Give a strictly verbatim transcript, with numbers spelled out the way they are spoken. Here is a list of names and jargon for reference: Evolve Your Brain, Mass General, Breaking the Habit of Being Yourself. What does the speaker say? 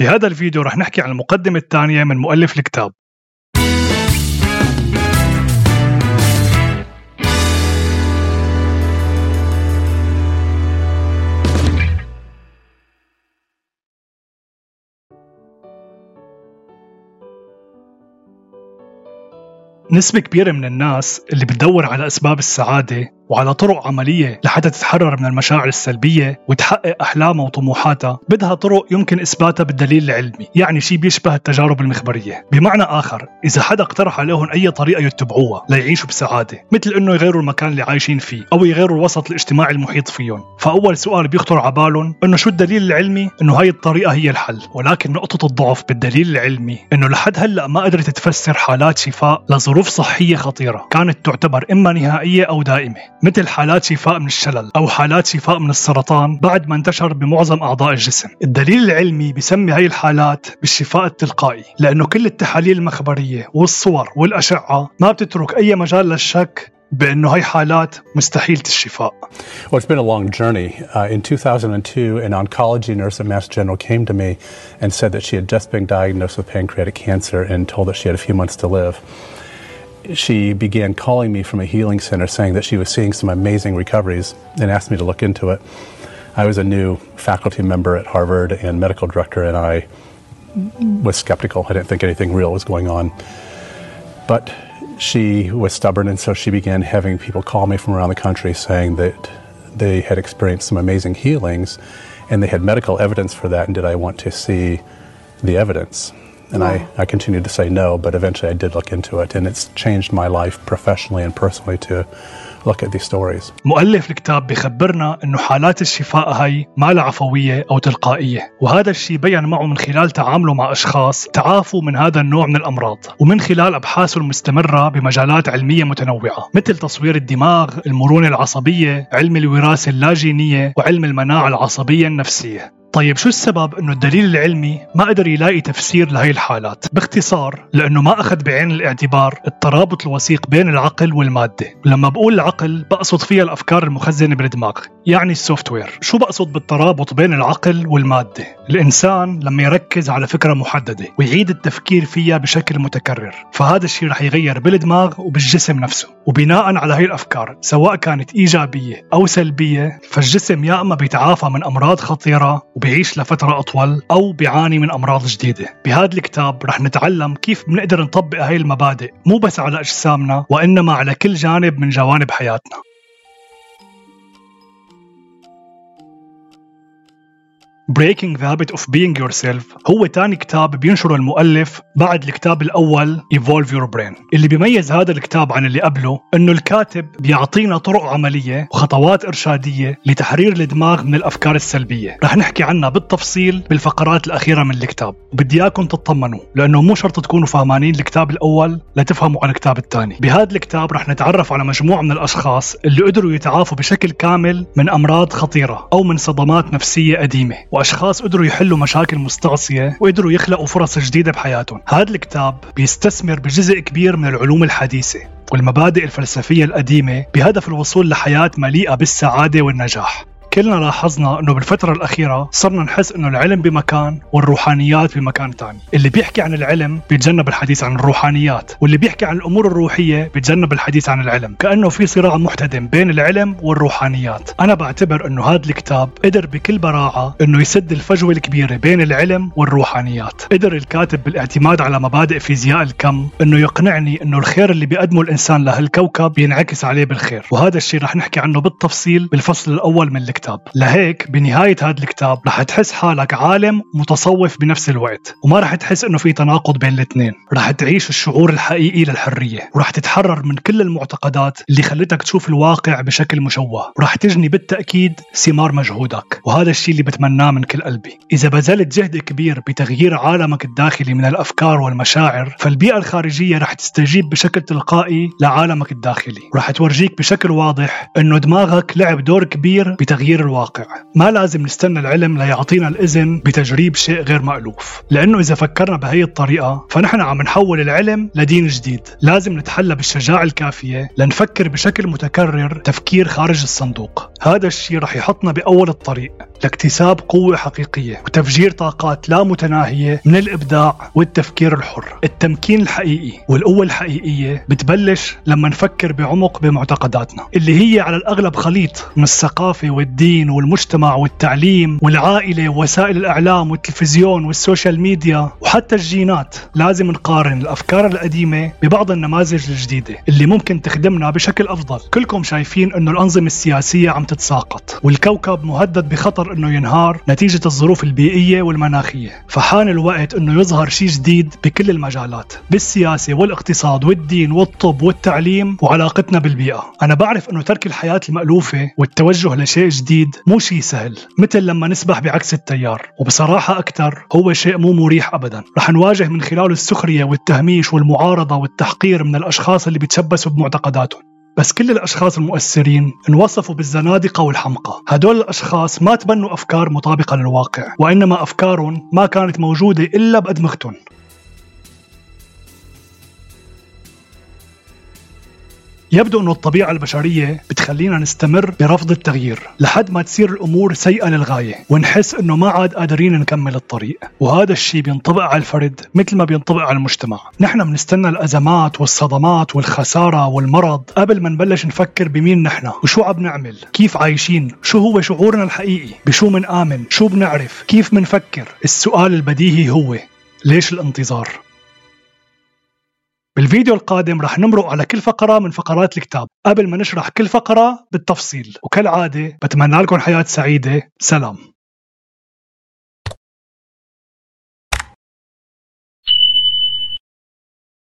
بهذا الفيديو رح نحكي عن المقدمة الثانية من مؤلف الكتاب. نسبة كبيرة من الناس اللي بتدور على أسباب السعادة وعلى طرق عملية لحتى تتحرر من المشاعر السلبية وتحقق أحلامها وطموحاتها بدها طرق يمكن إثباتها بالدليل العلمي، يعني شيء بيشبه التجارب المخبرية. بمعنى آخر، إذا حدا اقترح عليهم أي طريقة يتبعوها ليعيشوا بسعادة، مثل إنه يغيروا المكان اللي عايشين فيه أو يغيروا الوسط الاجتماعي المحيط فيهم، فأول سؤال بيخطر عبالهم إنه شو الدليل العلمي إنه هاي الطريقة هي الحل. ولكن نقطة الضعف بالدليل العلمي إنه لحد هلأ ما قدرت تفسر حالات شفاء لظروف صحية خطيرة كانت تعتبر إما نهائية أو دائمة، مثل حالات شفاء من الشلل أو حالات شفاء من السرطان بعد ما انتشر بمعظم أعضاء الجسم. الدليل العلمي بيسمي هاي الحالات بالشفاء التلقائي، لأنه كل التحاليل المخبرية والصور والأشعة ما بتترك أي مجال للشك بأنه هاي حالات مستحيلة الشفاء. Well, it's been a long journey. Uh, in two thousand two, an oncology nurse at Mass General came to me and said that she had just been diagnosed with pancreatic cancer and told that she had a few months to live. She began calling me from a healing center saying that she was seeing some amazing recoveries and asked me to look into it. I was a new faculty member at Harvard and medical director, and I was skeptical. I didn't think anything real was going on. But she was stubborn, and so she began having people call me from around the country saying that they had experienced some amazing healings and they had medical evidence for that, and did I want to see the evidence? And I, I continued to say no, but eventually I did look into it, and it's changed my life professionally and personally to look at these stories. مؤلف الكتاب بيخبرنا إنه حالات الشفاء هاي ما لها عفوية أو تلقائية، وهذا الشيء بين معه من خلال تعامله مع أشخاص تعافوا من هذا النوع من الأمراض، ومن خلال أبحاثه المستمرة بمجالات علمية متنوعة مثل تصوير الدماغ، المرونة العصبية، علم الوراثة اللاجينية، وعلم المناعة العصبية النفسية. طيب شو السبب إنه الدليل العلمي ما قدر يلاقي تفسير لهي الحالات؟ باختصار، لأنه ما أخذ بعين الاعتبار الترابط الوثيق بين العقل والمادة. لما بقول العقل بقصد فيها الأفكار المخزنة بالدماغ، يعني السوفت وير. شو بقصد بالترابط بين العقل والمادة؟ الإنسان لما يركز على فكرة محددة ويعيد التفكير فيها بشكل متكرر، فهذا الشيء رح يغير بالدماغ وبالجسم نفسه، وبناء على هاي الأفكار سواء كانت إيجابية أو سلبية، فالجسم يا إما بيتعافى من أمراض خطيرة بيعيش لفترة أطول، أو بيعاني من أمراض جديدة. بهذا الكتاب رح نتعلم كيف بنقدر نطبق هاي المبادئ مو بس على أجسامنا، وإنما على كل جانب من جوانب حياتنا. Breaking the Habit of Being Yourself هو تاني كتاب بينشره المؤلف بعد الكتاب الأول Evolve Your Brain. اللي بيميز هذا الكتاب عن اللي قبله أنه الكاتب بيعطينا طرق عملية وخطوات إرشادية لتحرير الدماغ من الأفكار السلبية، رح نحكي عنها بالتفصيل بالفقرات الأخيرة من الكتاب. بدي إياكم تطمنوا، لأنه مو شرط تكونوا فهمانين الكتاب الأول لتفهموا عن الكتاب الثاني. بهذا الكتاب رح نتعرف على مجموعة من الأشخاص اللي قدروا يتعافوا بشكل كامل من أمراض خطيرة أو من صدمات نفسية قديمة، أشخاص قدروا يحلوا مشاكل مستعصية وقدروا يخلقوا فرص جديدة بحياتهم. هذا الكتاب بيستثمر بجزء كبير من العلوم الحديثة والمبادئ الفلسفية القديمة بهدف الوصول لحياة مليئة بالسعادة والنجاح. كلنا لاحظنا أنه بالفترة الأخيرة صرنا نحس أنه العلم بمكان والروحانيات بمكان تاني. اللي بيحكي عن العلم بيتجنب الحديث عن الروحانيات، واللي بيحكي عن الأمور الروحية بيتجنب الحديث عن العلم، كأنه في صراع محتدم بين العلم والروحانيات. أنا بعتبر أنه هذا الكتاب قدر بكل براعة أنه يسد الفجوة الكبيرة بين العلم والروحانيات. قدر الكاتب بالاعتماد على مبادئ فيزياء الكم أنه يقنعني أنه الخير اللي بيقدمه الإنسان لهالكوكب بينعكس عليه بالخير، وهذا الشيء رح نحكي عنه بالتفصيل بالفصل الأول من الكتاب. لهيك بنهاية هذا الكتاب رح تحس حالك عالم متصوف بنفس الوقت، وما رح تحس انه في تناقض بين الاثنين. رح تعيش الشعور الحقيقي للحرية، ورح تتحرر من كل المعتقدات اللي خلتك تشوف الواقع بشكل مشوه، ورح تجني بالتأكيد ثمار مجهودك، وهذا الشيء اللي بتمناه من كل قلبي. إذا بذلت جهد كبير بتغيير عالمك الداخلي من الأفكار والمشاعر، فالبيئة الخارجية رح تستجيب بشكل تلقائي لعالمك الداخلي، ورح تورجيك بشكل واضح انه دماغك لعب دور كبير بتغيير الواقع. ما لازم نستنى العلم ليعطينا الإذن بتجريب شيء غير مألوف، لأنه إذا فكرنا بهي الطريقة فنحن عم نحول العلم لدين جديد. لازم نتحلى بالشجاعة الكافية لنفكر بشكل متكرر، تفكير خارج الصندوق. هذا الشيء رح يحطنا بأول الطريق لاكتساب قوة حقيقية وتفجير طاقات لا متناهية من الإبداع والتفكير الحر. التمكين الحقيقي والقوة الحقيقية بتبلش لما نفكر بعمق بمعتقداتنا اللي هي على الأغلب خليط من الثقافة والدين والمجتمع والتعليم والعائلة ووسائل الإعلام والتلفزيون والسوشيال ميديا وحتى الجينات. لازم نقارن الأفكار القديمة ببعض النماذج الجديدة اللي ممكن تخدمنا بشكل أفضل. كلكم شايفين أنه الأنظمة السياسية عم تتساقط والكوكب مهدد بخطر أنه ينهار نتيجة الظروف البيئية والمناخية، فحان الوقت أنه يظهر شيء جديد بكل المجالات بالسياسة والاقتصاد والدين والطب والتعليم وعلاقتنا بالبيئة. أنا بعرف أنه ترك الحياة المألوفة والتوجه لشيء جديد مو شيء سهل، مثل لما نسبح بعكس التيار، وبصراحة أكتر هو شيء مو مريح أبدا. رح نواجه من خلال السخرية والتهميش والمعارضة والتحقير من الأشخاص اللي بيتشبثوا بمعتقداتهم. بس كل الأشخاص المؤثرين انوصفوا بالزنادقة والحمقى. هدول الأشخاص ما تبنوا أفكار مطابقة للواقع، وإنما أفكارهم ما كانت موجودة إلا بأدمغتهم. يبدو أن الطبيعة البشرية بتخلينا نستمر برفض التغيير لحد ما تصير الأمور سيئة للغاية ونحس أنه ما عاد قادرين نكمل الطريق، وهذا الشيء بينطبق على الفرد مثل ما بينطبق على المجتمع. نحن بنستنى الأزمات والصدمات والخسارة والمرض قبل ما نبلش نفكر بمين نحن وشو عم نعمل، كيف عايشين، شو هو شعورنا الحقيقي، بشو منآمن، شو بنعرف، كيف منفكر. السؤال البديهي هو ليش الانتظار؟ بالفيديو القادم رح نمرق على كل فقرة من فقرات الكتاب قبل ما نشرح كل فقرة بالتفصيل، وكالعادة بتمنى لكم حياة سعيدة. سلام.